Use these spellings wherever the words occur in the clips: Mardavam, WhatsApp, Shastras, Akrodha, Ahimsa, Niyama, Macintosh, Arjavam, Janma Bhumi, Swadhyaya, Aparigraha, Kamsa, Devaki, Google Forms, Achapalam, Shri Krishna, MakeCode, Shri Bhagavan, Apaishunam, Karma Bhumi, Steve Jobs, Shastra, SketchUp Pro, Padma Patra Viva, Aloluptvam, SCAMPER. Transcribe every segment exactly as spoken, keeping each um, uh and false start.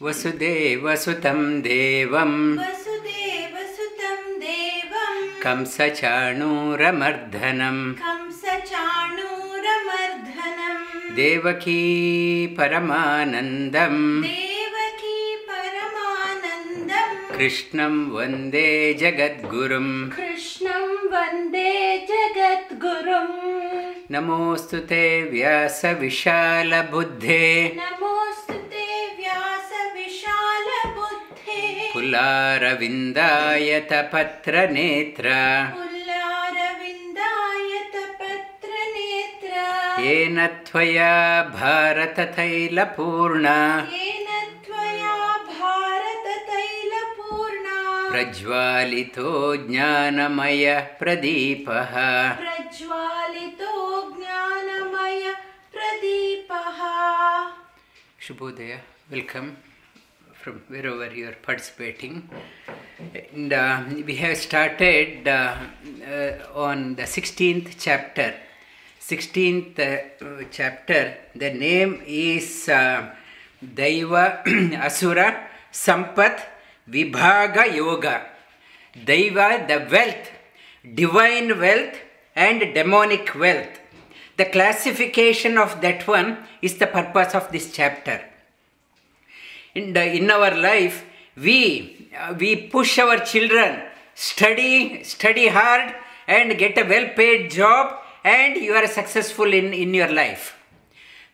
Vasudhaiva sutam devam Vasudhaiva sutam devam Kamsa chanura mardhanam Kamsa chanura mardhanam Devaki paramanandam Devaki paramanandam Krishnam vande jagadgurum Krishnam vande jagadgurum Namostu te vyasa vishala buddhe Pullaravindayata patra netra Pullaravindayata patra netra Yena tvaya bharata taila purna Yena tvaya bharata taila purna Prajvalito jnanamaya pradipaha Prajvalito jnanamaya pradipaha Shubhodaya, welcome from wherever you are participating. And uh, we have started uh, uh, on the sixteenth chapter. sixteenth uh, chapter, the name is uh, Daiva Asura Sampath Vibhaga Yoga. Daiva, the wealth, divine wealth and demonic wealth. The classification of that one is the purpose of this chapter. In, the, in our life, we, uh, we push our children, study, study hard and get a well-paid job and you are successful in, in your life.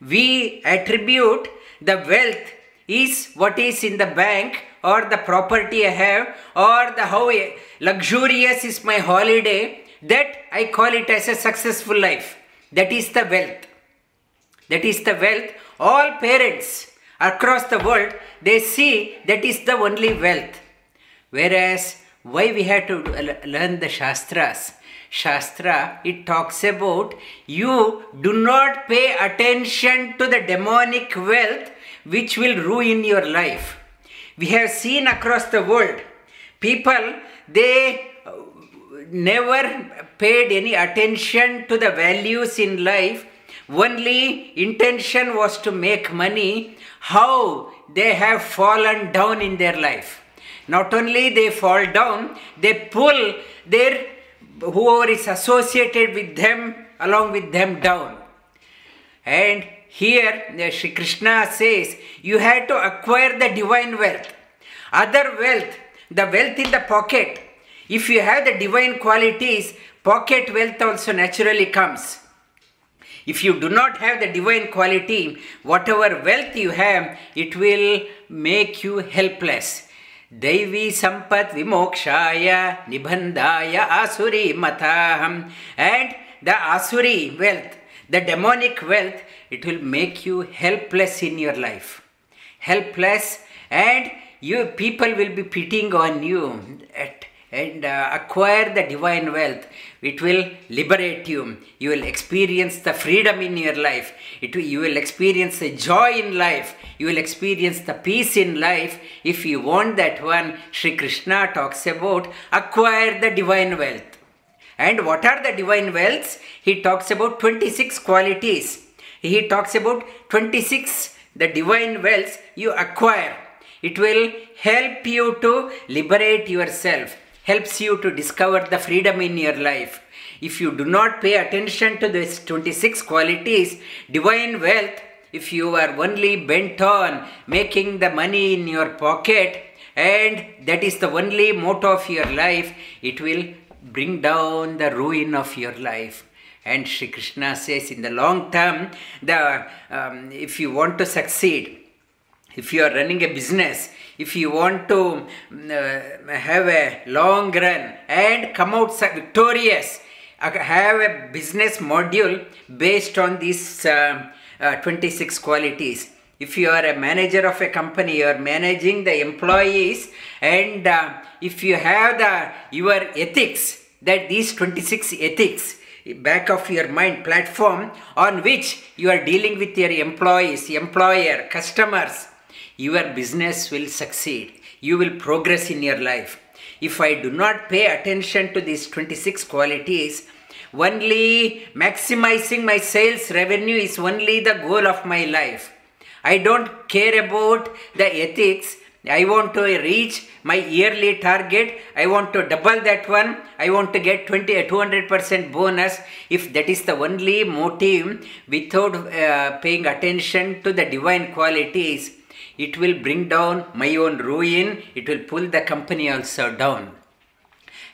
We attribute the wealth is what is in the bank or the property I have or the how luxurious is my holiday, that I call it as a successful life. That is the wealth. That is the wealth. All parents across the world, they see that is the only wealth. Whereas, why we have to learn the Shastras? Shastra, it talks about you do not pay attention to the demonic wealth which will ruin your life. We have seen across the world, people, they never paid any attention to the values in life. Only intention was to make money. How they have fallen down in their life. Not only they fall down, they pull their whoever is associated with them along with them down. And here Shri Krishna says, you have to acquire the divine wealth. Other wealth, the wealth in the pocket. If you have the divine qualities, pocket wealth also naturally comes. If you do not have the divine quality, whatever wealth you have, it will make you helpless. Daivi Sampat Vimokshaya Nibandhaya Asuri Mataham. And the Asuri wealth, the demonic wealth, it will make you helpless in your life. Helpless, and you people will be pitying on you. At and uh, acquire the divine wealth. It will liberate you. You will experience the freedom in your life. It will, you will experience the joy in life. You will experience the peace in life. If you want that one, Shri Krishna talks about acquire the divine wealth. And what are the divine wealths? He talks about twenty-six qualities. He talks about twenty-six, the divine wealths you acquire. It will help you to liberate yourself. Helps you to discover the freedom in your life. If you do not pay attention to these twenty-six qualities, divine wealth, if you are only bent on making the money in your pocket and that is the only motto of your life, it will bring down the ruin of your life. And Shri Krishna says in the long term, the um, if you want to succeed, if you are running a business, if you want to uh, have a long run and come out victorious, have a business module based on these uh, uh, twenty-six qualities. If you are a manager of a company, you are managing the employees, and uh, if you have the your ethics, that these twenty-six ethics, back of your mind platform on which you are dealing with your employees, employer, customers, your business will succeed. You will progress in your life. If I do not pay attention to these twenty-six qualities, only maximizing my sales revenue is only the goal of my life. I don't care about the ethics. I want to reach my yearly target. I want to double that one. I want to get twenty, two hundred percent bonus. If that is the only motive, without uh, paying attention to the divine qualities, it will bring down my own ruin. It will pull the company also down.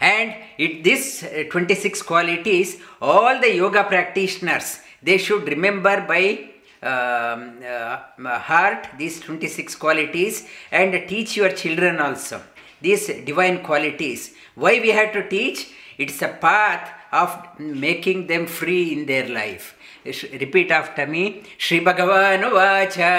And it, this uh, twenty-six qualities, all the yoga practitioners, they should remember by Um, uh, heart, these twenty-six qualities, and teach your children also these divine qualities. Why we have to teach? It's a path of making them free in their life. Repeat after me. Shri Bhagavan Uvacha.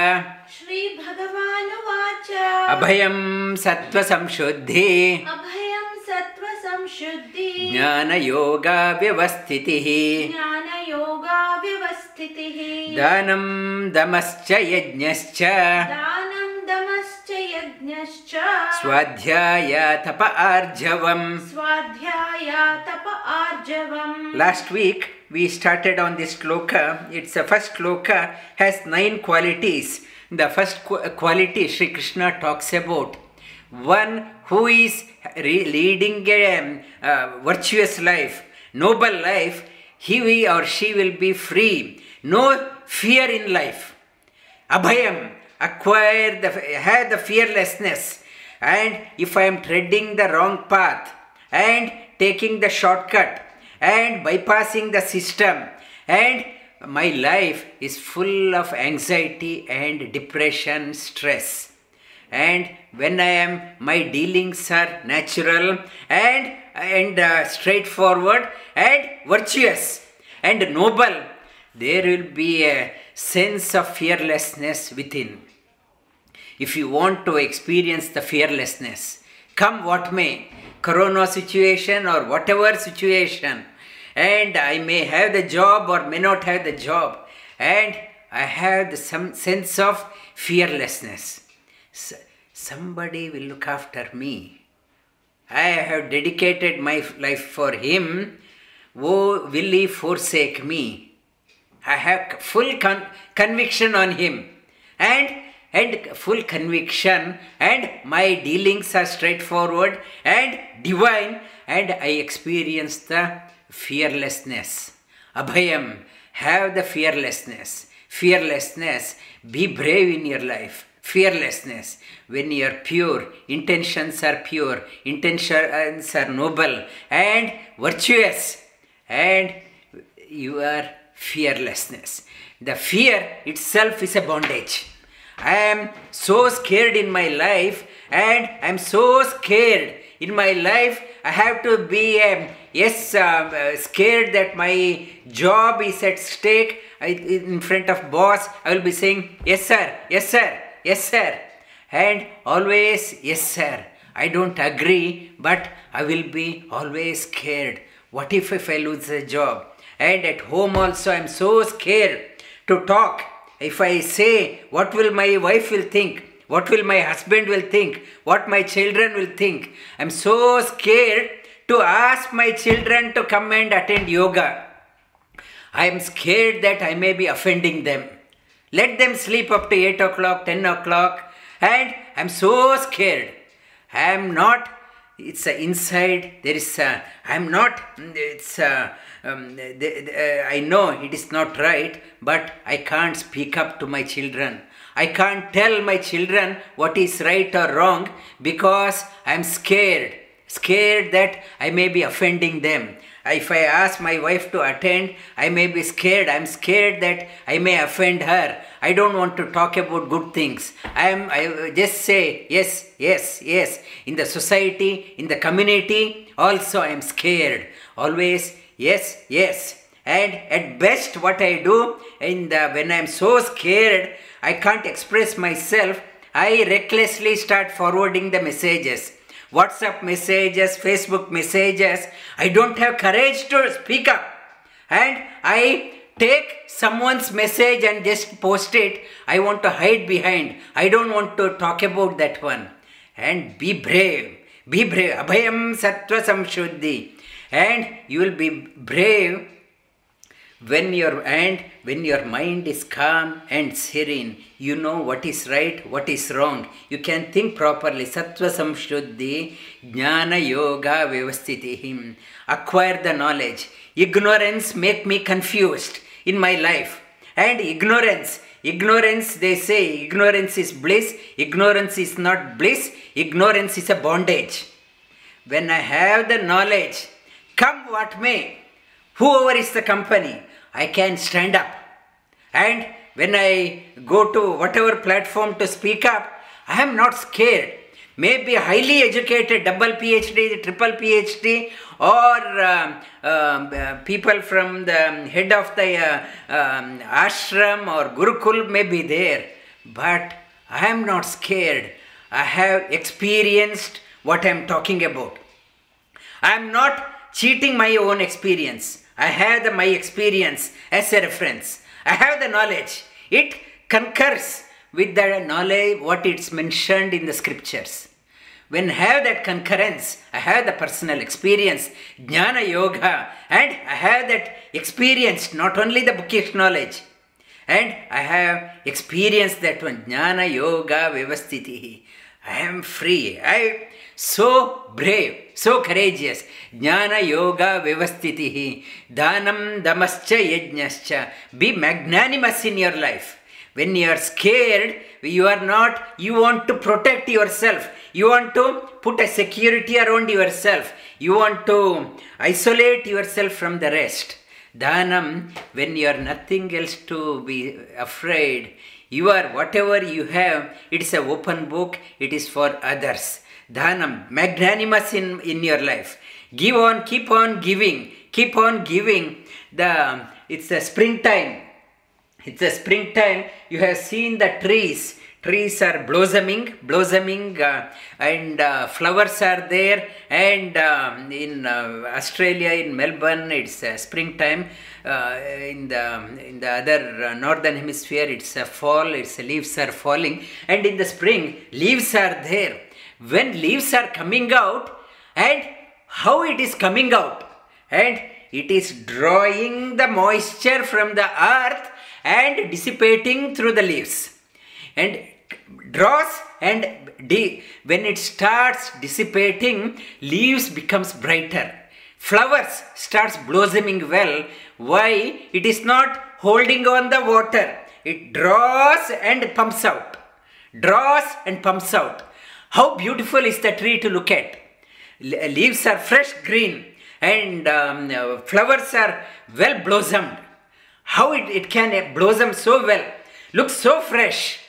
Shri Bhagavan Uvacha. Abhayam Sattva Samshuddhi. Abhayam Sattva Samshuddhi. Jnana Yoga Vyavasthitihi. Jnana Yoga Vyavasthitihi. Danam damascha yajnascha. Danam damascha yajnascha. Swadhyaya tapa arjavam. Swadhyaya tapa arjavam. Last week we started on this shloka. It's the first shloka, has nine qualities. The first quality Shri Krishna talks about. One who is leading a uh, virtuous life, noble life, he or she will be free. No fear in life. Abhayam, acquire, the, have the fearlessness. And if I am treading the wrong path and taking the shortcut and bypassing the system, and my life is full of anxiety and depression, stress. And when I am, my dealings are natural and, and uh, straightforward and virtuous and noble, there will be a sense of fearlessness within. If you want to experience the fearlessness, come what may, corona situation or whatever situation, and I may have the job or may not have the job, and I have the, some sense of fearlessness. So, somebody will look after me. I have dedicated my life for him. Oh, will he forsake me? I have full con- conviction on him, and and full conviction, and my dealings are straightforward and divine, and I experience the fearlessness. Abhayam, have the fearlessness. Fearlessness, be brave in your life. Fearlessness, when you are pure, intentions are pure, intentions are noble and virtuous, and you are fearlessness. The fear itself is a bondage. I am so scared in my life, and I am so scared in my life. I have to be um, yes uh, scared that my job is at stake. I, in front of boss, I will be saying yes sir, yes sir, yes sir, and always yes sir. I don't agree, but I will be always scared. What if if I lose the job? And at home also I am so scared to talk. If I say, what will my wife will think? What will my husband will think? What my children will think? I am so scared to ask my children to come and attend yoga. I am scared that I may be offending them. Let them sleep up to eight o'clock, ten o'clock, and I am so scared. I am not It's a inside, there is a, I'm not, it's a, um, the, the, uh, I know it is not right, but I can't speak up to my children. I can't tell my children what is right or wrong because I'm scared, scared that I may be offending them. If I ask my wife to attend, I may be scared. I'm scared that I may offend her. I don't want to talk about good things. I am. I just say yes, yes, yes. In the society, in the community, also I'm scared. Always yes, yes. And at best, what I do in the when I'm so scared, I can't express myself. I recklessly start forwarding the messages. WhatsApp messages, Facebook messages. I don't have courage to speak up. And I take someone's message and just post it. I want to hide behind. I don't want to talk about that one. And be brave. Be brave. Abhayam Sattva Samshuddhi. And you will be brave When your and when your mind is calm and serene, you know what is right, what is wrong. You can think properly. Sattva samshuddhi, jnana yoga vyavastitihim. Acquire the knowledge. Ignorance make me confused in my life. And ignorance, ignorance they say, ignorance is bliss. Ignorance is not bliss. Ignorance is a bondage. When I have the knowledge, come what may, whoever is the company, I can stand up. And when I go to whatever platform to speak up, I am not scared. Maybe highly educated, double PhD, triple PhD, or uh, uh, people from the head of the uh, um, ashram or gurukul may be there. But I am not scared. I have experienced what I am talking about. I am not cheating my own experience. I have the, my experience as a reference. I have the knowledge. It concurs with the knowledge what it's mentioned in the scriptures. When I have that concurrence, I have the personal experience, jnana yoga, and I have that experience, not only the bookish knowledge. And I have experienced that one, jnana yoga vyavastitihi. I am free. I so brave, so courageous. Jnana yoga vyavastitihi. Dhanam damascha yajnascha. Be magnanimous in your life. When you are scared, you are not, you want to protect yourself. You want to put a security around yourself. You want to isolate yourself from the rest. Dhanam, when you are nothing else to be afraid, you are whatever you have, it is an open book, it is for others. Dhanam, magnanimous in, in your life. Give on, keep on giving, keep on giving. The It's the springtime. It's the springtime. You have seen the trees. Trees are blossoming, blossoming uh, and uh, flowers are there. And um, in uh, Australia, in Melbourne, it's uh, springtime. Uh, in the in the other uh, northern hemisphere, it's uh, fall. Its uh, leaves are falling. And in the spring, leaves are there. When leaves are coming out, and how it is coming out, and it is drawing the moisture from the earth and dissipating through the leaves, and draws and de- when it starts dissipating, leaves becomes brighter, flowers starts blossoming well. Why? It is not holding on the water. It draws and pumps out, draws and pumps out. How beautiful is the tree to look at. Leaves are fresh green and um, flowers are well blossomed. How it, it can blossom so well, looks so fresh,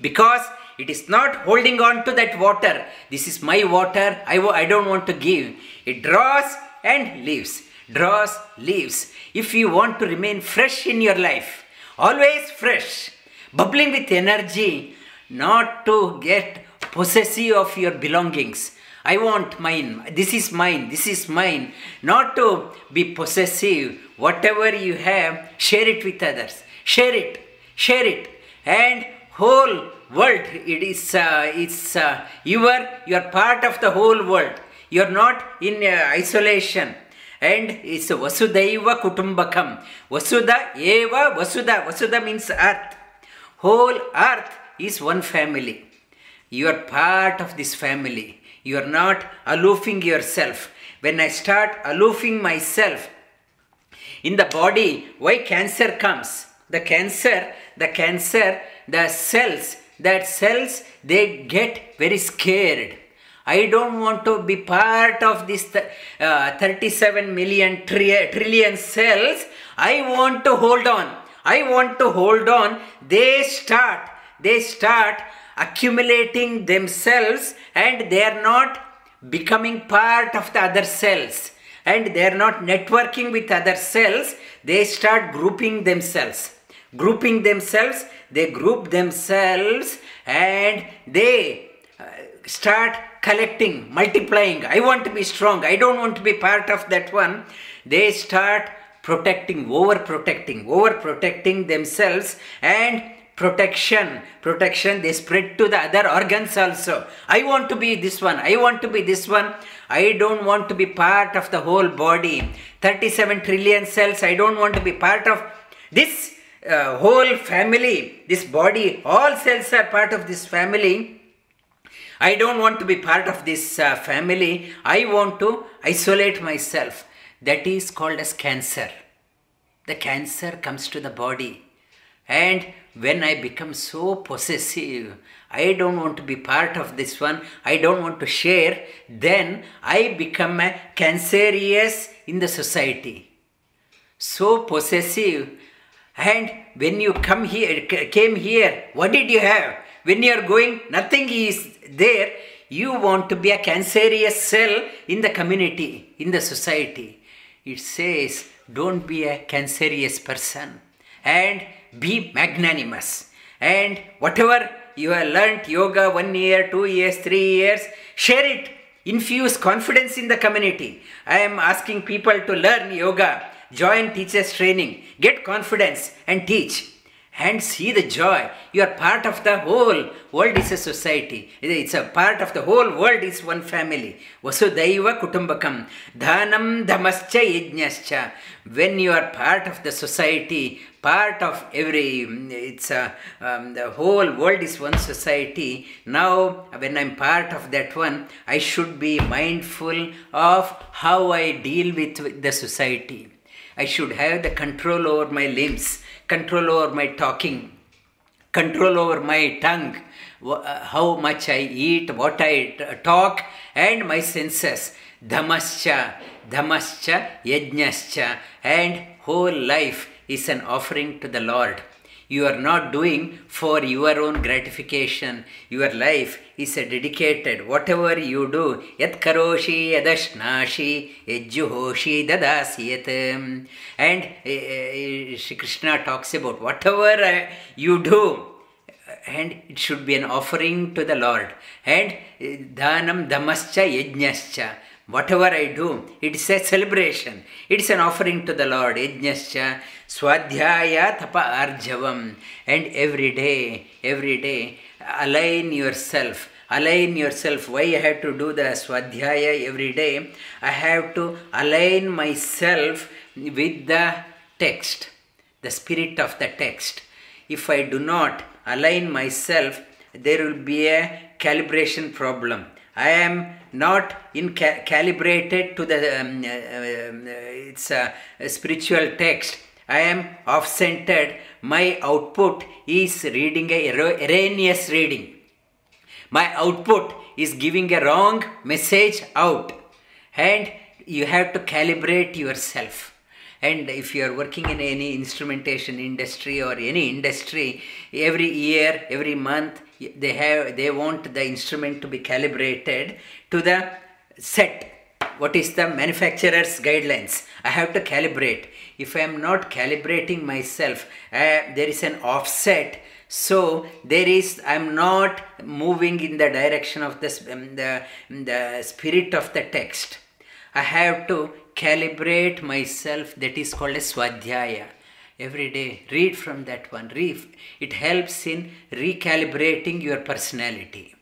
because it is not holding on to that water. This is my water, I, I don't want to give. It draws and leaves, draws, leaves. If you want to remain fresh in your life, always fresh, bubbling with energy, not to get possessive of your belongings. I want mine, this is mine, this is mine. Not to be possessive. Whatever you have, share it with others. Share it, share it. And whole world, it is, uh, it's, uh, you are, you are part of the whole world. You are not in uh, isolation. And it's Vasudhaiva kutumbakam. Vasudha eva vasudha. Vasudha means earth. Whole earth is one family. You are part of this family. You are not aloofing yourself. When I start aloofing myself in the body, why cancer comes? The cancer, the cancer, the cells, that cells, they get very scared. I don't want to be part of this uh, thirty-seven million tri- trillion cells. I want to hold on. I want to hold on. They start, they start accumulating themselves, and they are not becoming part of the other cells, and they are not networking with other cells. They start grouping themselves, grouping themselves, they group themselves, and they uh, start collecting, multiplying. I want to be strong, I don't want to be part of that one. They start protecting, overprotecting, overprotecting themselves, and protection, protection, they spread to the other organs also. I want to be this one, I want to be this one. I don't want to be part of the whole body. thirty-seven trillion cells, I don't want to be part of this uh, whole family, this body. All cells are part of this family. I don't want to be part of this uh, family. I want to isolate myself. That is called as cancer. The cancer comes to the body. And when I become so possessive, I don't want to be part of this one, I don't want to share, then I become a cancerous in the society. So possessive. And when you come here, came here, what did you have? When you are going, nothing is there. You want to be a cancerous cell in the community, in the society. It says, don't be a cancerous person. And be magnanimous, and whatever you have learnt yoga, one year, two years, three years, share it, infuse confidence in the community. I am asking people to learn yoga, join teachers training, get confidence and teach and see the joy. You are part of the whole world is a society. It's a part of the whole world is one family. Vasudhaiva kutumbakam, dhanam dhamascha yajnascha. When you are part of the society, part of every, it's a, um, the whole world is one society. Now, when I'm part of that one, I should be mindful of how I deal with the society. I should have the control over my limbs, control over my talking, control over my tongue, how much I eat, what I talk, and my senses. Dhamascha, dhamascha, yajnascha, and whole life is an offering to the Lord. You are not doing for your own gratification. Your life is a dedicated. Whatever you do, yat karoshi, yadashnashi, yajjuhoshi, dadasyatam. And uh, uh, Shri Krishna talks about whatever uh, you do, and it should be an offering to the Lord. And dhanam dhamascha yajnascha. Whatever I do, it is a celebration. It is an offering to the Lord. Yajnascha swadhyaya tapa arjavam. And every day, every day, align yourself. Align yourself. Why I have to do the swadhyaya every day? I have to align myself with the text, the spirit of the text. If I do not align myself, there will be a calibration problem. I am not in ca- calibrated to the um, uh, uh, it's a, a spiritual text. I am off-centered. My output is reading a erroneous reading. My output is giving a wrong message out. And you have to calibrate yourself. And if you are working in any instrumentation industry or any industry, every year, every month, they have they want the instrument to be calibrated to the set. What is the manufacturer's guidelines? I have to calibrate. If I am not calibrating myself, uh, there is an offset. So there is, I am not moving in the direction of the, um, the, the spirit of the text. I have to calibrate myself. That is called a swadhyaya. Every day, read from that one. It helps in recalibrating your personality.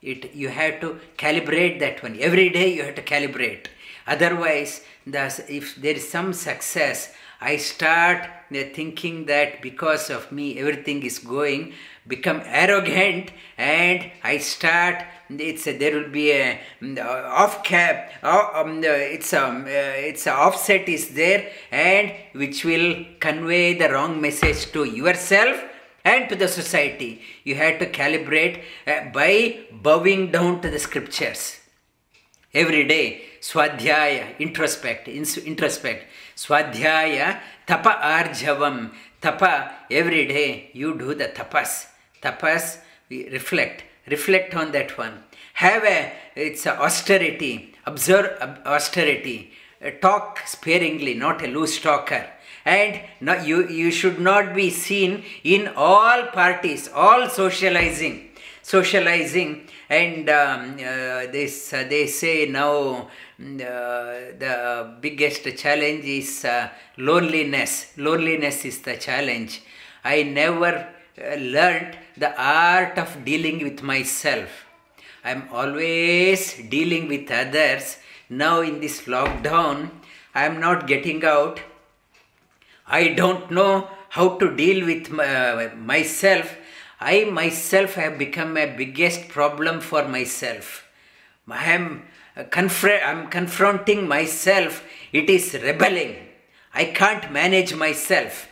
It you have to calibrate that one. Every day you have to calibrate. Otherwise, thus, if there is some success, I start thinking that because of me everything is going, become arrogant, and I start. It's a, there will be a off cap. Um, it's a um, it's a offset is there, and which will convey the wrong message to yourself and to the society. You have to calibrate uh, by bowing down to the scriptures every day. Swadhyaya, introspect, introspect. Swadhyaya, tapa arjavam. Tapa, every day you do the tapas. Tapas, reflect. Reflect on that one. Have a, it's a austerity, observe austerity, talk sparingly, not a loose talker. And no, you, you should not be seen in all parties, all socializing, socializing. And um, uh, this, uh, they say now uh, the biggest challenge is uh, loneliness. Loneliness is the challenge. I never uh, learnt the art of dealing with myself. I am always dealing with others. Now in this lockdown, I am not getting out. I don't know how to deal with my, uh, myself. I myself have become a biggest problem for myself. I am uh, confr- I'm confronting myself. It is rebelling. I can't manage myself.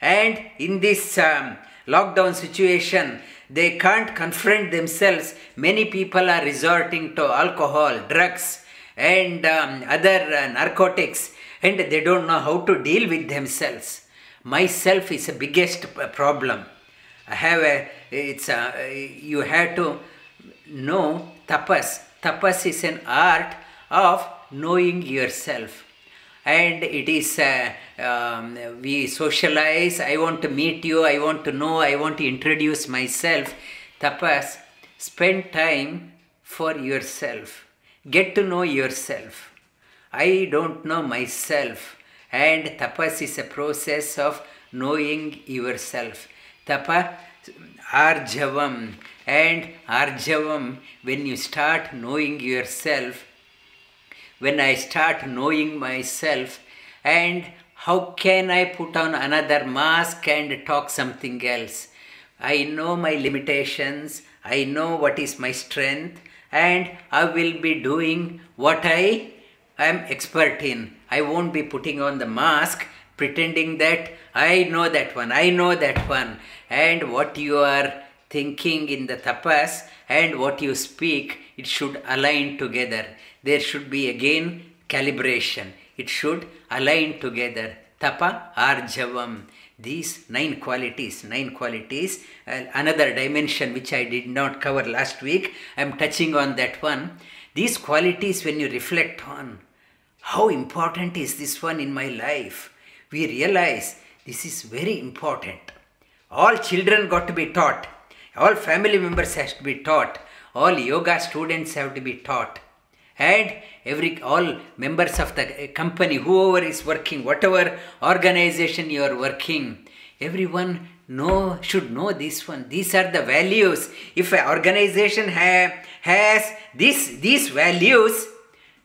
And in this um, lockdown situation, they can't confront themselves. Many people are resorting to alcohol, drugs, and um, other uh, narcotics, and they don't know how to deal with themselves. Myself is the biggest problem. I have a, it's a, you have to know tapas. Tapas is an art of knowing yourself. And it is, uh, um, we socialize, I want to meet you, I want to know, I want to introduce myself. Tapas, spend time for yourself. Get to know yourself. I don't know myself. And tapas is a process of knowing yourself. Tapa, arjavam, and arjavam, when you start knowing yourself, when I start knowing myself, and how can I put on another mask and talk something else? I know my limitations, I know what is my strength, and I will be doing what I am expert in. I won't be putting on the mask, pretending that I know that one, I know that one. And what you are thinking in the tapas and what you speak, it should align together. There should be again calibration. It should align together. Tapa, arjavam. These nine qualities, nine qualities. Uh, another dimension which I did not cover last week. I am touching on that one. These qualities, when you reflect on, how important is this one in my life? We realize this is very important. All children got to be taught. All family members have to be taught. All yoga students have to be taught. And every all members of the company, whoever is working, whatever organization you are working, everyone know should know this one. These are the values. If an organization ha- has this, these values,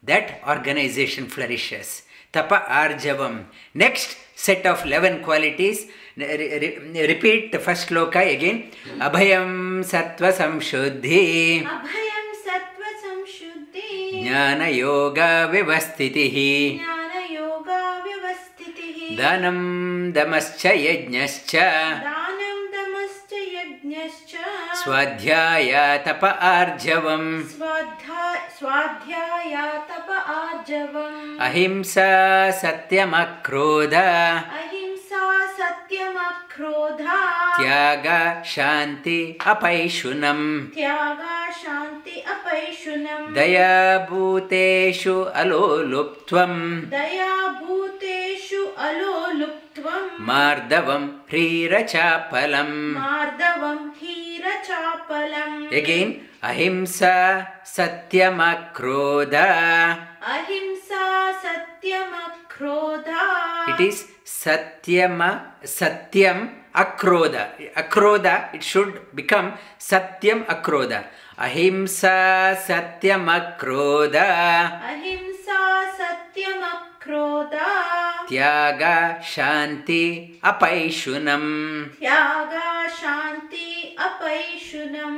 that organization flourishes. Tapa arjavam. Next set of eleven qualities. Re- re- repeat the first sloka again. Abhayam sattva samshuddhi. Abhayam sattva samshuddhi. Jnana yoga vivastitihi. Jnana yoga vivastitihi. Danam damascha yajnascha. Danam damascha yajnascha. Swadhyaya tapa arjavam. Swadhyaya. Swadhyaya tapa arjavam. Ahimsa satyam akrodha. Ahimsa satyam akrodha. Tyaga shanti apaishunam. Tyaga shanti apaishunam. Daya bhuteshu aloluptvam. Daya bhuteshu aloluptvam. Mardavam hrirachapalam. Mardavam hrirachapalam. Again. Ahimsa satyam akrodha. Ahimsa satyam akrodha. It is satyam, satyam akrodha. Akrodha, it should become satyam akrodha. Ahimsa satyam akrodha. Ahimsa satyam akrodha. Tyaga shanti apaishunam. Tyaga shanti apaishunam.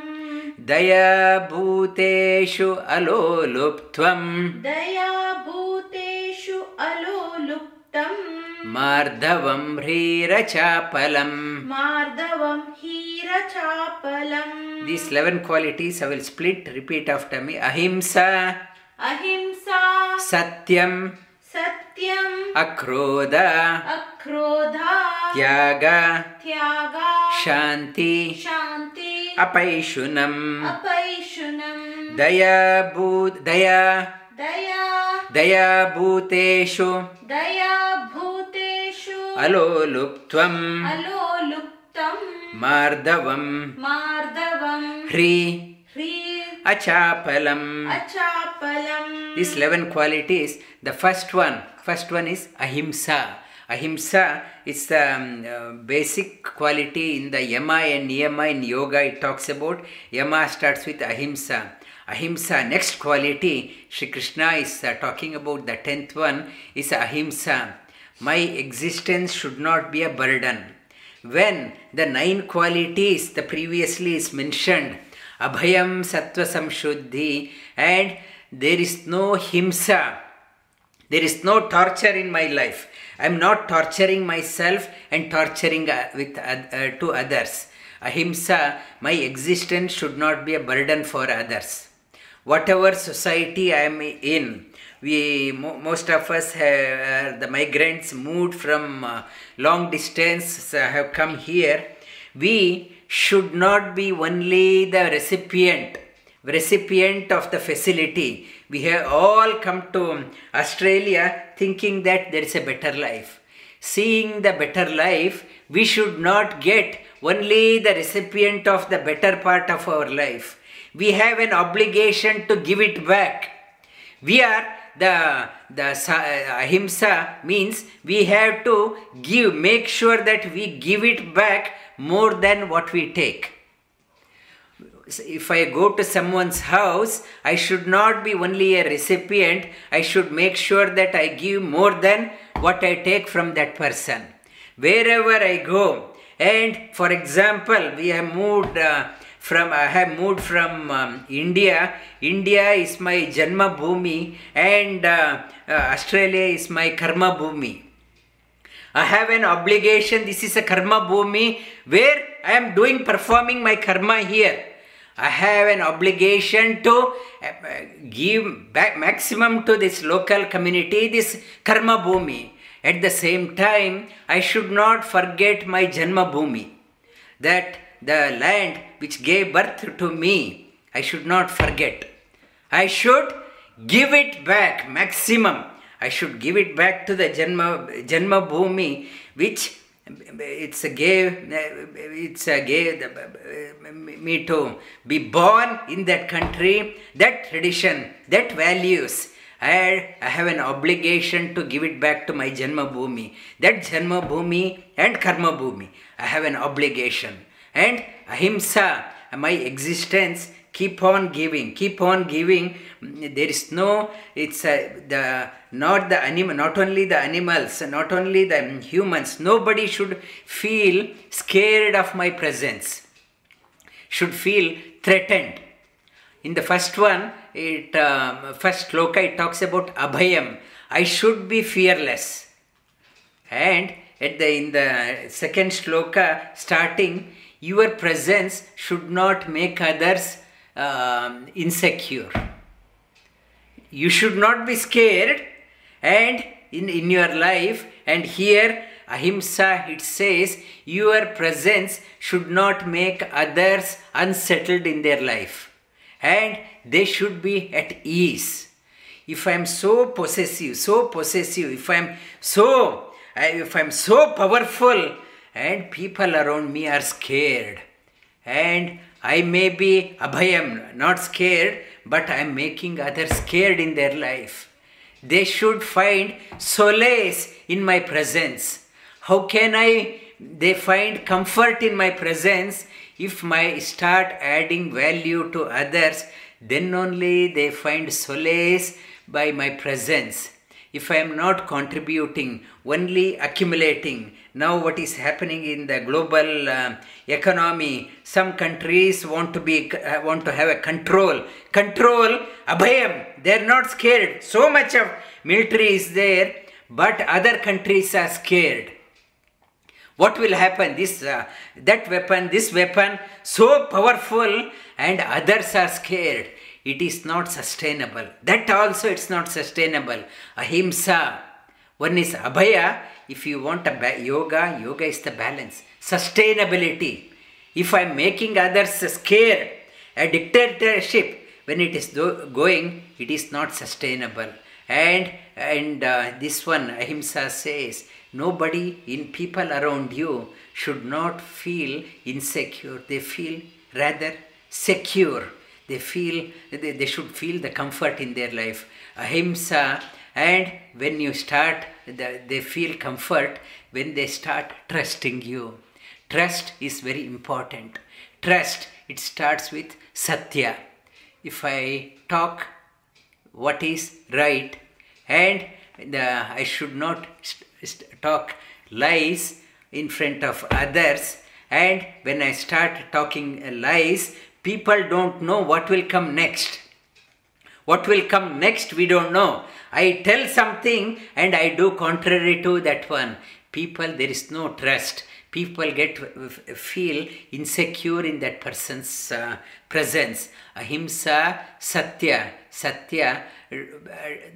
Daya bhuteshu aloluptvam. Daya bhuteshu aloluptvam. Mardavam hrirachapalam. Mardavam hrirachapalam. These eleven qualities I will split. Repeat after me. Ahimsa. Ahimsa. Satyam. Satyam. Akrodha. Akrodha. Tyaga. Tyaga. Shanti. Shanti. Apaishunam. Apaishunam. Daya bhut. Daya. Daya. Daya bhuteshu. Daya bhuteshu. Aloluptvam. Aloluptvam. Mardavam. Mardavam. Hri. Hri. Achapalam. Achapalam. These eleven qualities. The first one. First one is ahimsa. Ahimsa is the um, uh, basic quality in the Yama and Niyama in yoga. It talks about Yama starts with Ahimsa. Ahimsa, next quality, Shri Krishna is uh, talking about the tenth one, is Ahimsa. My existence should not be a burden. When the nine qualities, the previously is mentioned, Abhayam, Sattva Samshuddhi, and there is no Himsa. There is no torture in my life. I am not torturing myself and torturing uh, with, uh, uh, to others. Ahimsa, my existence should not be a burden for others. Whatever society I am in, we mo most of us, have, uh, the migrants moved from uh, long distance, uh, have come here. We should not be only the recipient. recipient of the facility. We have all come to Australia thinking that there is a better life. Seeing the better life, we should not get only the recipient of the better part of our life. We have an obligation to give it back. We are the, the Ahimsa means we have to give, make sure that we give it back more than what we take. If I go to someone's house, I should not be only a recipient. I should make sure that I give more than what I take from that person. Wherever I go, and for example, we have moved uh, from, I have moved from um, India. India is my Janma Bhumi and uh, uh, Australia is my Karma Bhumi. I have an obligation. This is a Karma Bhumi where I am doing, performing my karma here. I have an obligation to give back maximum to this local community, this Karma Bhumi. At the same time, I should not forget my Janma Bhumi, that the land which gave birth to me, I should not forget. I should give it back maximum. I should give it back to the Janma, Janma Bhumi, which It's a gave, it's a gave me to be born in that country, that tradition, that values. I, I have an obligation to give it back to my Janma Bhumi. That Janma Bhumi and Karma Bhumi, I have an obligation. And Ahimsa, my existence, keep on giving, keep on giving. There is no, it's a, the not the animal, not only the animals, not only the humans. Nobody should feel scared of my presence, should feel threatened. In the first one, it uh, first sloka, it talks about Abhayam. I should be fearless. And at the in the second sloka, starting, your presence should not make others Um, insecure. You should not be scared, and in, in your life, and here Ahimsa, it says your presence should not make others unsettled in their life, and they should be at ease. If I am so possessive, so possessive, if I am so, if I am so powerful, and people around me are scared, and I may be Abhayam, not scared, but I am making others scared in their life. They should find solace in my presence. How can I, they find comfort in my presence? If I start adding value to others, then only they find solace by my presence. If I am not contributing, only accumulating. Now what is happening in the global uh, economy, some countries want to be, uh, want to have a control. Control, Abhayam, they are not scared. So much of military is there, but other countries are scared. What will happen? This, uh, that weapon, this weapon, so powerful, and others are scared. It is not sustainable. That also it's not sustainable. Ahimsa. One is Abhaya. If you want a yoga, yoga is the balance. Sustainability. If I am making others scared, a dictatorship, when it is do- going, it is not sustainable. And, and uh, this one, Ahimsa says, nobody in people around you should not feel insecure. They feel rather secure. They feel, they, they should feel the comfort in their life. Ahimsa, And when you start, they feel comfort when they start trusting you. Trust is very important. Trust, it starts with Satya. If I talk what is right, and the, I should not st- st- talk lies in front of others, and when I start talking lies, people don't know what will come next. What will come next, we don't know. I tell something and I do contrary to that one. People, there is no trust. People get feel insecure in that person's uh, presence. Ahimsa, Satya, Satya, uh,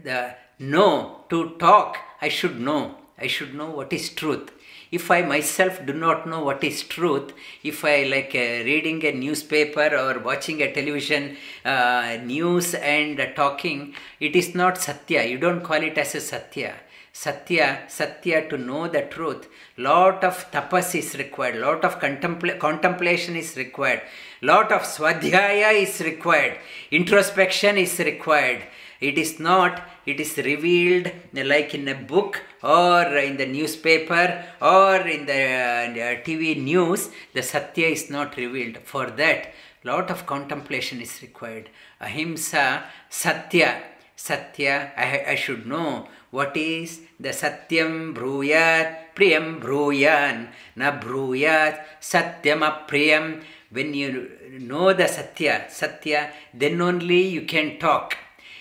the know, to talk, I should know. I should know what is truth. If I myself do not know what is truth, if I like uh, reading a newspaper or watching a television uh, news and uh, talking, it is not Satya. You don't call it as a Satya. Satya, Satya, to know the truth, lot of tapas is required, lot of contempla- contemplation is required, lot of swadhyaya is required, introspection is required. It is not, it is revealed like in a book or in the newspaper or in the uh, T V news. The Satya is not revealed. For that, lot of contemplation is required. Ahimsa, Satya. Satya, I, I should know what is the Satyam Bruyat, Priyam Bruyan, Na Bruyat, Satyam Apriyam. When you know the Satya, Satya, then only you can talk.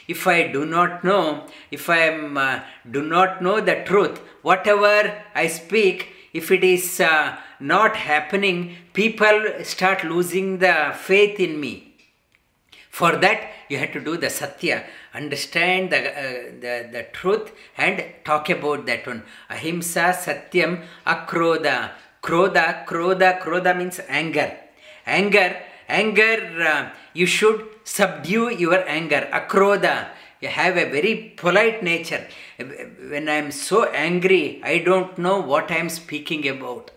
If I do not know, if I am, uh, do not know the truth, whatever I speak, if it is uh, not happening, people start losing the faith in me. For that, you have to do the Satya, understand the, uh, the, the truth and talk about that one. Ahimsa, Satyam, Akrodha. Krodha, Krodha, Krodha means anger. Anger, anger, uh, you should subdue your anger. Akrodha, you have a very polite nature. When I am so angry, I don't know what I am speaking about.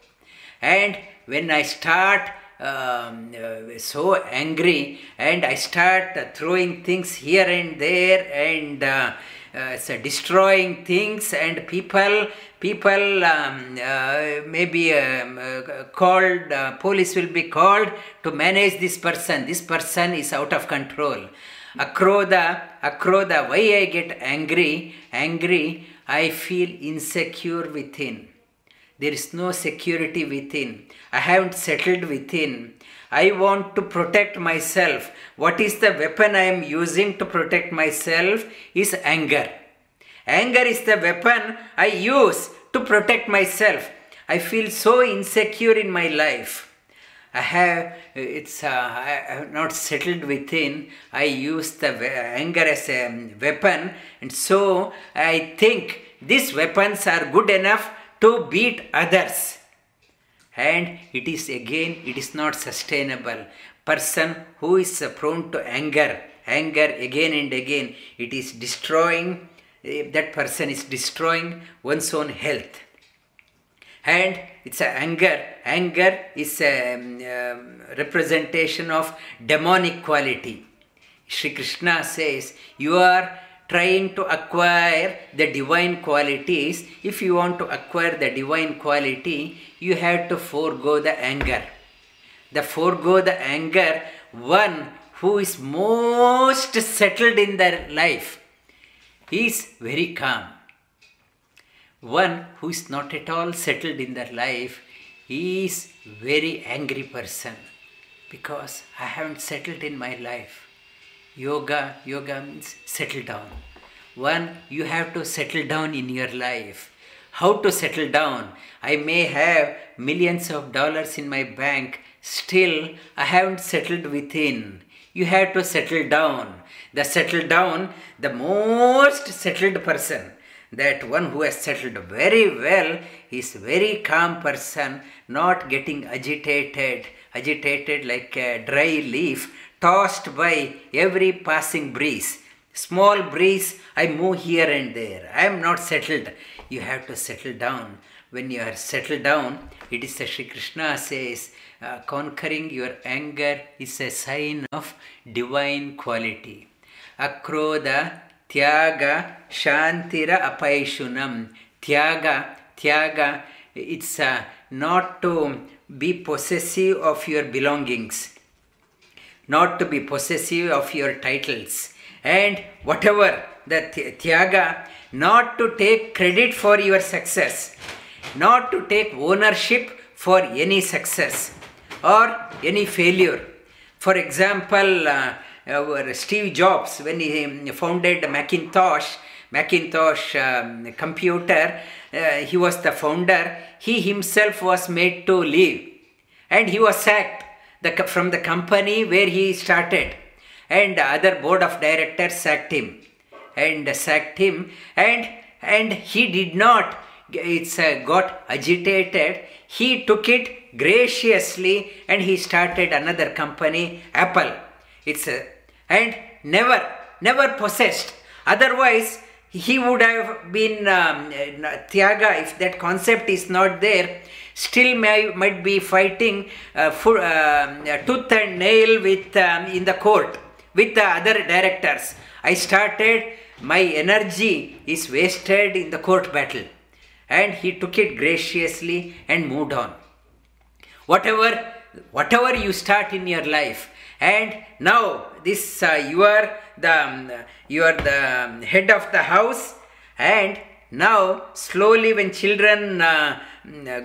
And when I start Um, uh, so angry and I start uh, throwing things here and there and uh, uh, so destroying things, and people people um, uh, maybe um, uh, called uh, police will be called to manage this person. This person is out of control. Akrodha, Akrodha, why I get angry? Angry, I feel insecure within. There is no security within. I haven't settled within. I want to protect myself. What is the weapon I am using to protect myself is anger. Anger is the weapon I use to protect myself. I feel so insecure in my life. I have, it's, uh, I have not settled within. I use the anger as a weapon, and so I think these weapons are good enough to beat others, and it is again, it is not sustainable. Person who is prone to anger, anger again and again, it is destroying, that person is destroying one's own health. And it's a anger, anger is a um, representation of demonic quality. Shri Krishna says, you are trying to acquire the divine qualities. If you want to acquire the divine quality, you have to forego the anger. The forego the anger, one who is most settled in their life, he is very calm. One who is not at all settled in their life, he is very angry person, because I haven't settled in my life. Yoga, yoga means settle down. One, you have to settle down in your life. How to settle down? I may have millions of dollars in my bank, still I haven't settled within. You have to settle down. The settle down, the most settled person, that one who has settled very well, is very calm person, not getting agitated, agitated like a dry leaf, tossed by every passing breeze. Small breeze, I move here and there. I am not settled. You have to settle down. When you are settled down, it is the Shri Krishna says, uh, conquering your anger is a sign of divine quality. Akrodha, Tyaga Shantira Apaishunam. Tyaga, Tyaga, it's uh, not to be possessive of your belongings, not to be possessive of your titles, and whatever the Tyaga, not to take credit for your success, not to take ownership for any success or any failure. For example, uh, uh, Steve Jobs, when he founded Macintosh, Macintosh um, computer, uh, he was the founder. He himself was made to leave, and he was sacked the, from the company where he started, and the other board of directors sacked him, and sacked him, and and he did not. It's uh, got agitated. He took it graciously, and he started another company, Apple. It's uh, and never, never possessed. Otherwise, he would have been um, Tyaga, if that concept is not there, still may, might be fighting uh, for, uh, tooth and nail with um, in the court with the other directors. I started, my energy is wasted in the court battle, and he took it graciously and moved on. Whatever, whatever you start in your life, and now this uh, you are the um, you are the head of the house, and now slowly when children uh,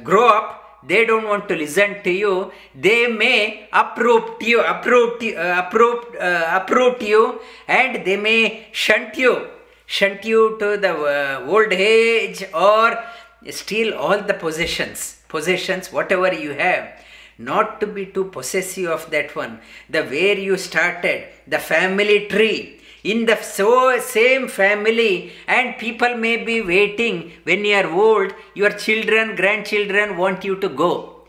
grow up, they don't want to listen to you. They may uproot you, uproot you, uh, uproot, uh, uproot you, and they may shunt you, shunt you to the uh, old age, or steal all the possessions, possessions whatever you have. Not to be too possessive of that one. The where you started, the family tree, in the so same family, and people may be waiting when you are old, your children, grandchildren want you to go.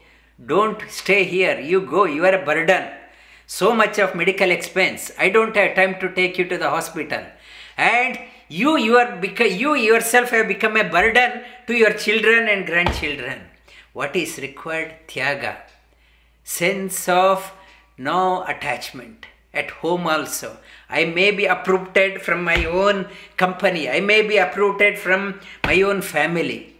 Don't stay here, you go, you are a burden. So much of medical expense, I don't have time to take you to the hospital. And you, you, are beca- you yourself have become a burden to your children and grandchildren. What is required? Tyaga. Sense of no attachment. At home also, I may be uprooted from my own company, I may be uprooted from my own family,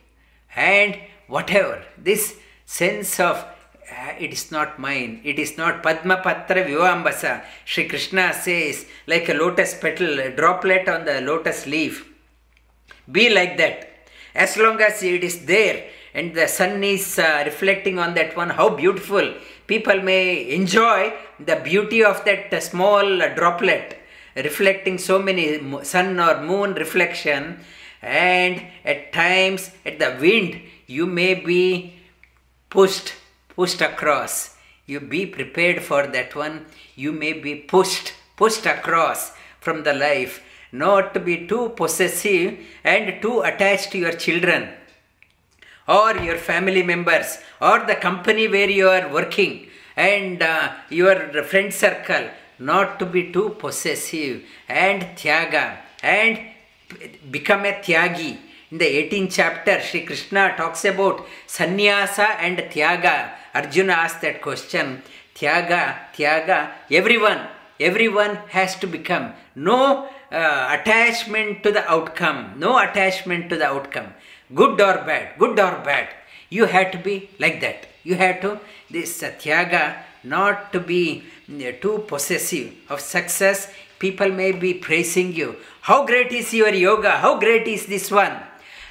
and whatever, this sense of uh, it is not mine, it is not. Padma Patra Viva, Shri Krishna says, like a lotus petal, a droplet on the lotus leaf. Be like that. As long as it is there, and the sun is uh, reflecting on that one, how beautiful. People may enjoy the beauty of that uh, small uh, droplet reflecting so many sun or moon reflection. And at times, at the wind, you may be pushed, pushed across. You be prepared for that one. You may be pushed, pushed across from the life. Not to be too possessive and too attached to your children, or your family members, or the company where you are working, and uh, your friend circle. Not to be too possessive and tyaga, and become a tyagi. In the eighteenth chapter, Shri Krishna talks about sannyasa and tyaga. Arjuna asked that question. Tyaga, tyaga, everyone, everyone has to become. No uh, attachment to the outcome, no attachment to the outcome. Good or bad, good or bad, you have to be like that. You have to, this tyaga, not to be too possessive of success. People may be praising you. How great is your yoga? How great is this one?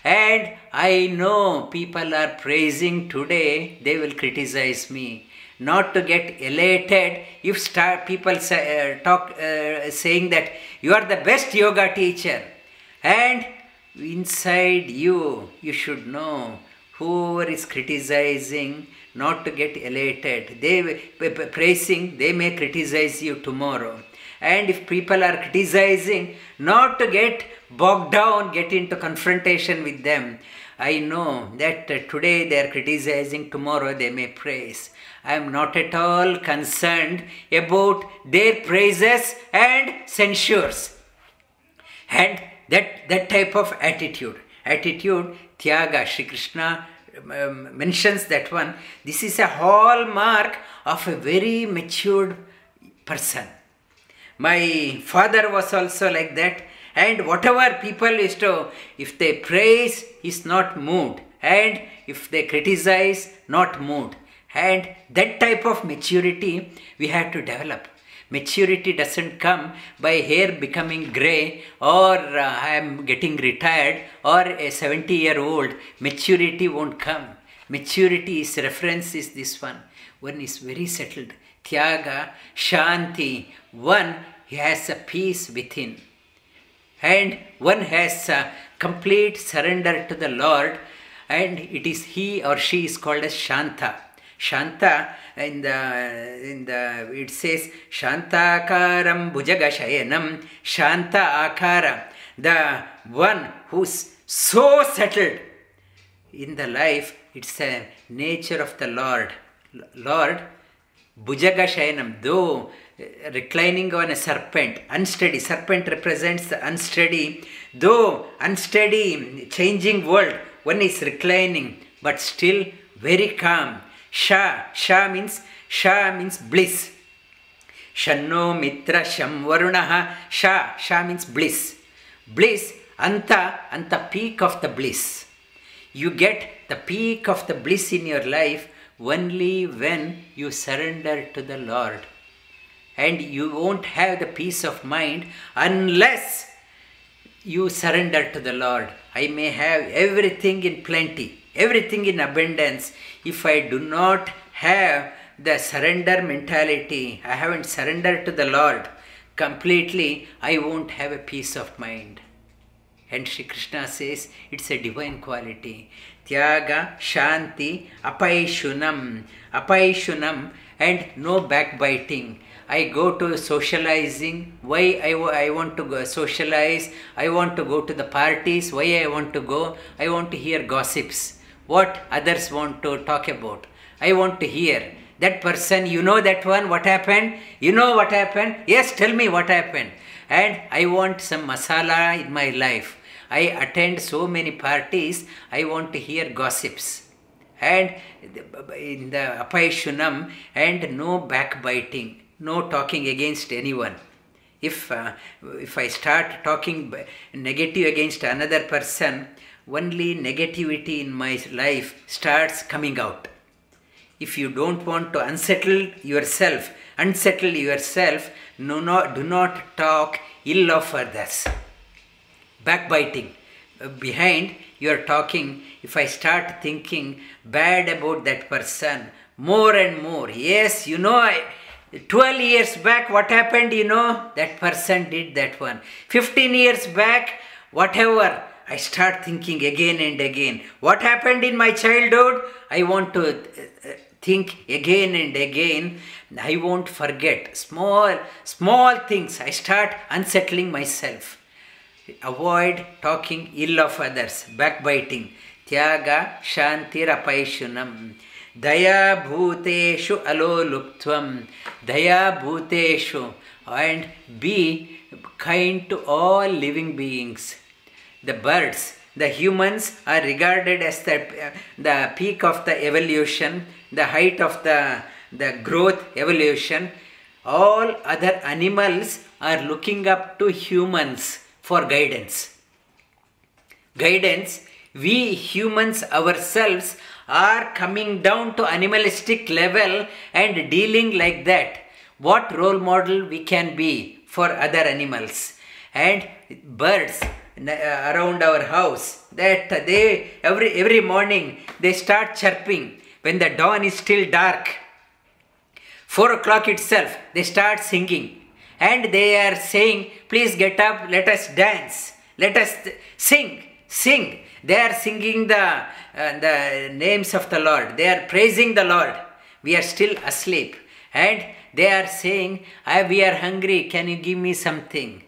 And I know people are praising today, they will criticize me. Not to get elated if start people say, uh, talk uh, saying that you are the best yoga teacher. And inside you, you should know whoever is criticizing, not to get elated. They praising, they may criticize you tomorrow. And if people are criticizing, not to get bogged down, get into confrontation with them. I know that today they are criticizing, tomorrow they may praise. I am not at all concerned about their praises and censures. And That that type of attitude, attitude, tyaga, Shri Krishna um, mentions that one. This is a hallmark of a very matured person. My father was also like that, And whatever people is to, if they praise, is not moved. And if they criticize, not moved. And that type of maturity we have to develop. Maturity doesn't come by hair becoming grey or uh, I am getting retired or a seventy year old. Maturity won't come. Maturity's reference is this one. One is very settled. Tyaga, Shanti. One has a peace within. And one has a complete surrender to the Lord. And it is he or she is called as Shanta. Shanta, in the, in the, it says, Shanta Akaram Bhujagashayanam, Shanta Akara, the one who's so settled in the life, it's a nature of the Lord. Lord, Bhujagashayanam, though reclining on a serpent, unsteady, serpent represents the unsteady, though unsteady, changing world, one is reclining, but still very calm. Sha, Sha means, Sha means bliss. Shanno mitra sham varunaha, Sha, Sha means bliss. Bliss, Anta, Anta peak of the bliss. You get the peak of the bliss in your life only when you surrender to the Lord. And you won't have the peace of mind unless you surrender to the Lord. I may have everything in plenty. Everything in abundance. If I do not have the surrender mentality, I haven't surrendered to the Lord completely, I won't have a peace of mind. And Shri Krishna says, it's a divine quality. Tyaga, Shanti, Apaishunam, Apaishunam, and no backbiting. I go to socializing. Why I, I want to go socialize? I want to go to the parties. Why I want to go? I want to hear gossips. What others want to talk about. I want to hear. That person, you know that one, what happened? You know what happened? Yes, tell me what happened. And I want some masala in my life. I attend so many parties. I want to hear gossips. And in the Apaishunam, and no backbiting. No talking against anyone. If, uh, if I start talking negative against another person, only negativity in my life starts coming out. If you don't want to unsettle yourself, unsettle yourself, no, no, do not talk ill of others. Backbiting. Behind you are talking, if I start thinking bad about that person, more and more, yes, you know, I... twelve years back, what happened, you know, that person did that one. fifteen years back, whatever, I start thinking again and again. What happened in my childhood, I want to think again and again. I won't forget. Small, small things, I start unsettling myself. Avoid talking ill of others, backbiting. Tyaga, Shantir, Apaishunam. Daya bhuteshu aloluptvam, daya bhuteshu, and be kind to all living beings. The birds, the humans are regarded as the, the peak of the evolution, the height of the, the growth evolution. All other animals are looking up to humans for guidance. Guidance, we humans ourselves are coming down to animalistic level and dealing like that. What role model we can be for other animals. And birds around our house, that they every every morning they start chirping when the dawn is still dark. Four o'clock itself they start singing and they are saying, please get up, let us dance, let us sing, sing. They are singing the, uh, the names of the Lord. They are praising the Lord. We are still asleep. And they are saying, I, we are hungry. Can you give me something?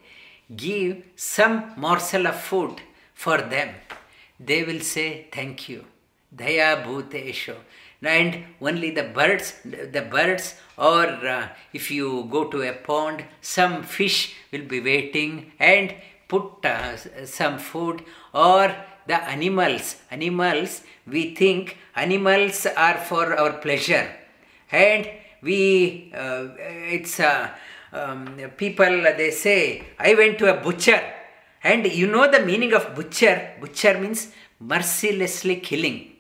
Give some morsel of food for them. They will say, thank you. Daya bhutesho. And only the birds, the birds or uh, if you go to a pond, some fish will be waiting and put uh, some food or the animals, animals, we think animals are for our pleasure. And we, uh, it's, uh, um, people, they say, I went to a butcher And you know the meaning of butcher. Butcher means mercilessly killing.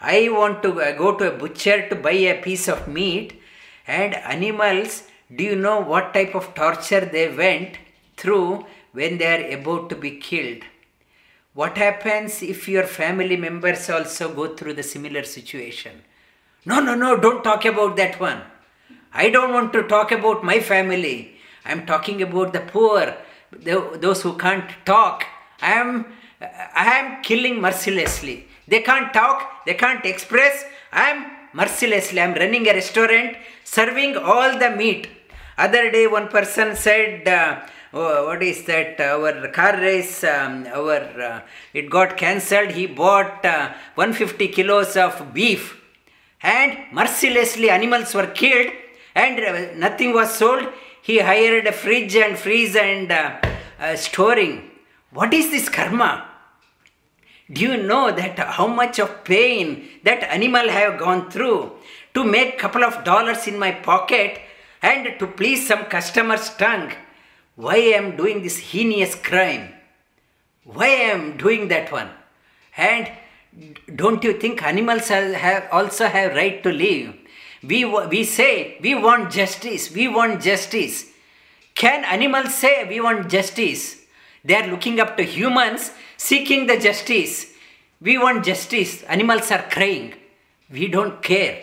I want to go to a butcher to buy a piece of meat, and animals, do you know what type of torture they went through when they are about to be killed? What happens if your family members also go through the similar situation? No, no, no, don't talk about that one. I don't want to talk about my family. I am talking about the poor, those who can't talk. I am, I am killing mercilessly. They can't talk, they can't express. I am mercilessly, I am running a restaurant, serving all the meat. Other day one person said, uh, oh, what is that, our car race, um, our uh, it got cancelled. He bought uh, one hundred fifty kilos of beef, and mercilessly animals were killed and nothing was sold. He hired a fridge and freeze and uh, uh, storing. What is this karma? Do you know that how much of pain that animal have gone through to make couple of dollars in my pocket and to please some customer's tongue? Why I am doing this heinous crime? Why I am doing that one? And don't you think animals have also have right to live? We, we say we want justice, we want justice. Can animals say we want justice? They are looking up to humans, seeking the justice. We want justice. Animals are crying. We don't care.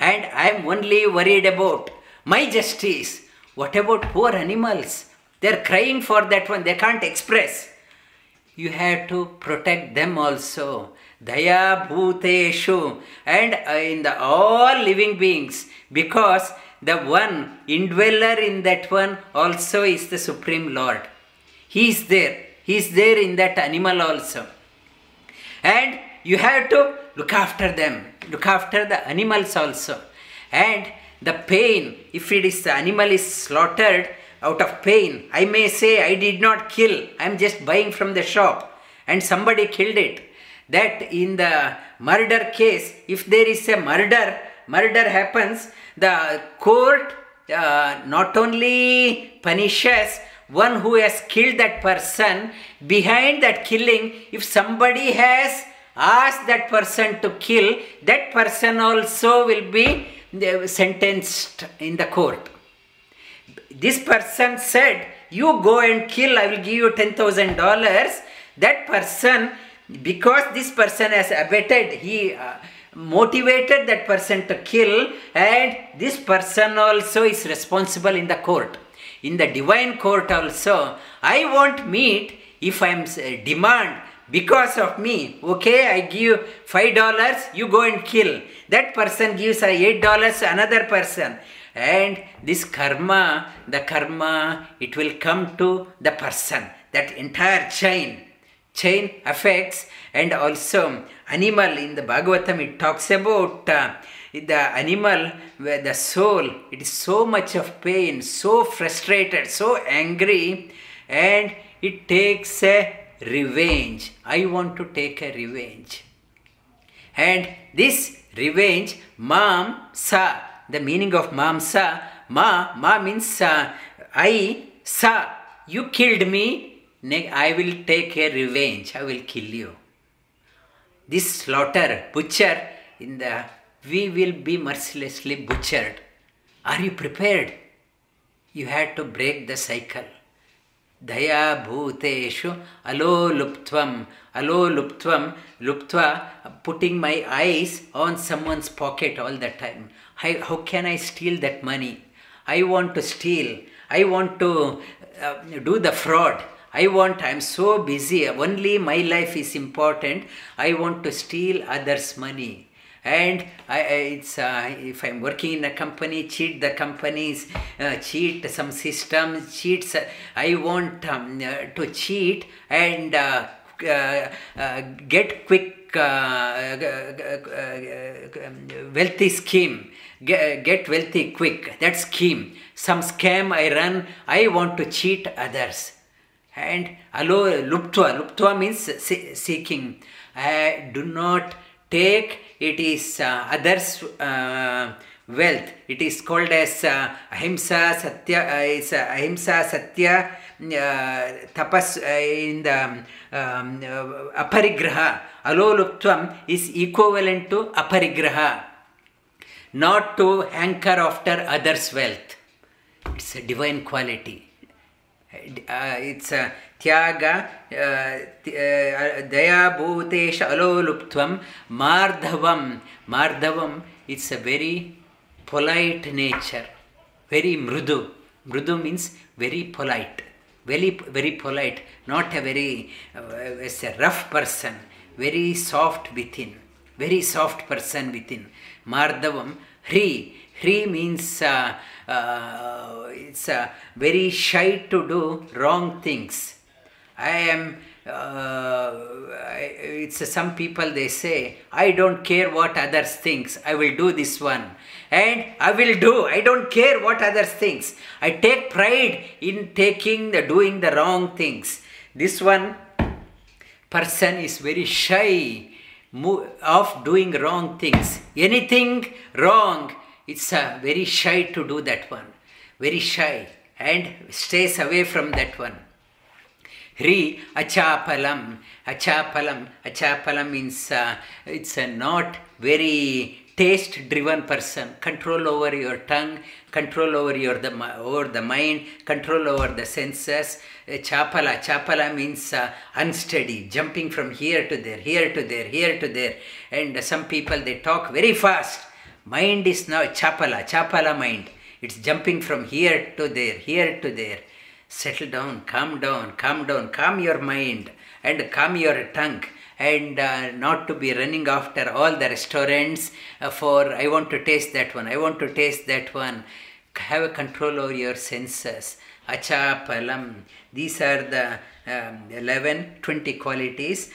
And I am only worried about my justice. What about poor animals? They are crying for that one. They can't express. You have to protect them also. Daya bhuteshu. And in the all living beings. Because the one indweller in that one also is the Supreme Lord. He is there. He is there in that animal also. And you have to look after them. Look after the animals also. And the pain, if it is the animal is slaughtered out of pain, I may say I did not kill. I am just buying from the shop and somebody killed it. That in the murder case, if there is a murder, murder happens, the court uh, not only punishes one who has killed that person, behind that killing, if somebody has asked that person to kill, that person also will be sentenced in the court. This person said, you go and kill, I will give you ten thousand dollars. That person, because this person has abetted, he uh, motivated that person to kill, and this person also is responsible in the court. In the divine court also, I want meat if I am uh, demand because of me. Okay, I give five dollars, you go and kill. That person gives uh, eight dollars to another person. And this karma, the karma, it will come to the person. That entire chain. Chain affects, and also animal in the Bhagavatam, it talks about uh, the animal, where the soul, it is so much of pain, so frustrated, so angry, and it takes a revenge. I want to take a revenge. And this revenge, mamsa, the meaning of mamsa, ma, ma means uh, I, sa, you killed me, I will take a revenge, I will kill you. This slaughter, butcher, in the we will be mercilessly butchered. Are you prepared? You had to break the cycle. Daya bhuteshu alo luptvam. Alo luptvam. Luptva, putting my eyes on someone's pocket all the time. How, how can I steal that money? I want to steal. I want to uh, do the fraud. I want, I am so busy. Only my life is important. I want to steal others' money. And I, it's uh, if I'm working in a company, cheat the companies, uh, cheat some systems, cheats. Uh, I want um, uh, to cheat and uh, uh, uh, get quick uh, uh, uh, wealthy scheme, get, get wealthy quick, that scheme, some scam I run, I want to cheat others. And alo luptva, luptva means seeking, I do not take, it is uh, others' uh, wealth. It is called as uh, ahimsa satya. Uh, it's uh, ahimsa satya uh, tapas uh, in the um, uh, aparigraha. Aloluptvam is equivalent to aparigraha. Not to hanker after others' wealth. It's a divine quality. Uh, it's a tyaga, daya bhutesha aloluptvam, mardhavam. Mardhavam, it's a very polite nature, very mrudu. Mrudu means very polite, very, very polite, not a very uh, it's a rough person, very soft within, very soft person within. Mardhavam. Hri. Hri means uh, uh, it's uh, very shy to do wrong things. I am, uh, it's uh, some people they say, I don't care what others think, I will do this one. And I will do, I don't care what others think. I take pride in taking the, doing the wrong things. This one person is very shy of doing wrong things. Anything wrong, it's a very shy to do that one. Very shy and stays away from that one. Hri achapalam. Achapalam. Achapalam means uh, it's a not very taste-driven person. Control over your tongue, control over your the over the mind, control over the senses. Chapala. Chapala means uh, unsteady, jumping from here to there, here to there, here to there. And uh, some people, they talk very fast. Mind is now chapala. Chapala mind. It's jumping from here to there, here to there. Settle down, calm down, calm down, calm your mind and calm your tongue. And uh, not to be running after all the restaurants uh, for I want to taste that one, I want to taste that one. Have a control over your senses. Achapalam. These are the um, eleven, twenty qualities.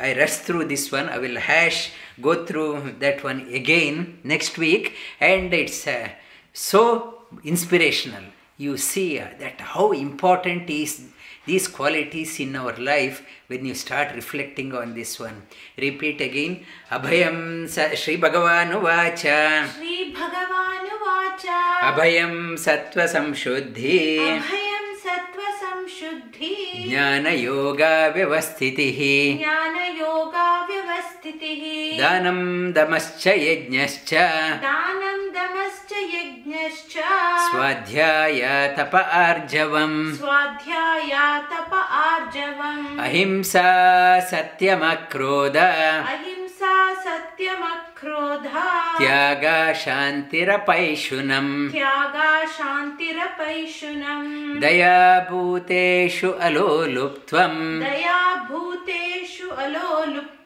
I rush through this one. I will hash, go through that one again next week. And it's uh, so inspirational. You see uh, that how important is these qualities in our life when you start reflecting on this one. Repeat again. Abhayam Shri Bhagavan Uvacha. Shri Bhagavan Uvacha. Abhayam Sattva Samshuddhi. Abhayam Sattva Samshuddhi. Jnana Yoga Vyavasthitihi. Jnana Yoga Vyavasthitihi. Danam Damascha Yajnascha. Danam Damascha Yajnascha. Swadhyaya Tapa Arjavam. Swadhyaya Tapa Arjavam. Ahimsa Satyam Akrodha. Ahimsa Satyam Akrodha. Tyaga Shantira Paishunam. Tyaga Shantira Paishunam. Daya Bhuteshu Aloluptvam. Daya Bhuteshu Aloluptvam.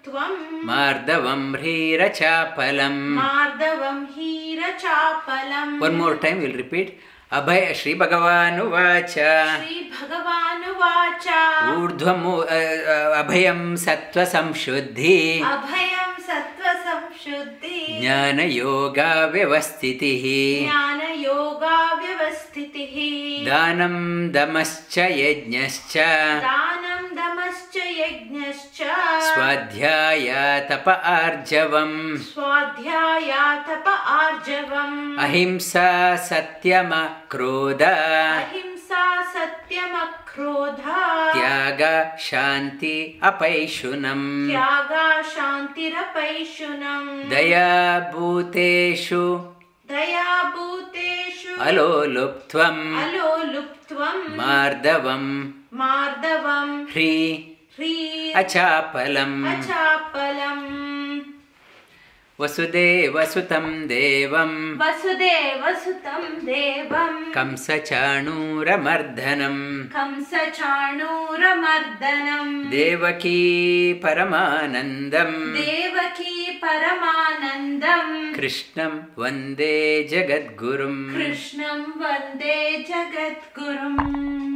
Mardavam Hira Chapalam. Mardavam Hira Chapalam. One more time, we'll repeat. Abhay Shri Bhagavan Uvacha. Shri Bhagavan Uvacha. Urdhvam uh, Abhayam Sattva Samshuddhi. Abhayam Sattva Samshuddhi. Jnana Yoga Vyavasthitihi. Jnana Yoga Vyavasthitihi. Danam Damascha Yajnascha. Danam Damascha Yajnascha. Swadhyaya Tapa Arjavam. Swadhyaya Tapa Arjavam. Ahimsa Satyama Krodha. Ahimsa Satyama Krodha. Tyaga Shanti Apaishunam. Tyaga Shanti Apaishunam. Daya Bhuteshu. Daya Bhuteshu. Aloluptvam. Aloluptvam. Mardavam. Mardavam. Hri. Hri Achapalam. Achapalam. Vasudhaiva sutam devam. Vasudhaiva sutam devam. Kamsa chanura mardhanam. Kamsa chanura mardhanam. Devaki paramanandam. Devaki paramanandam. Krishnam vande jagadgurum. Krishnam vande jagadgurum.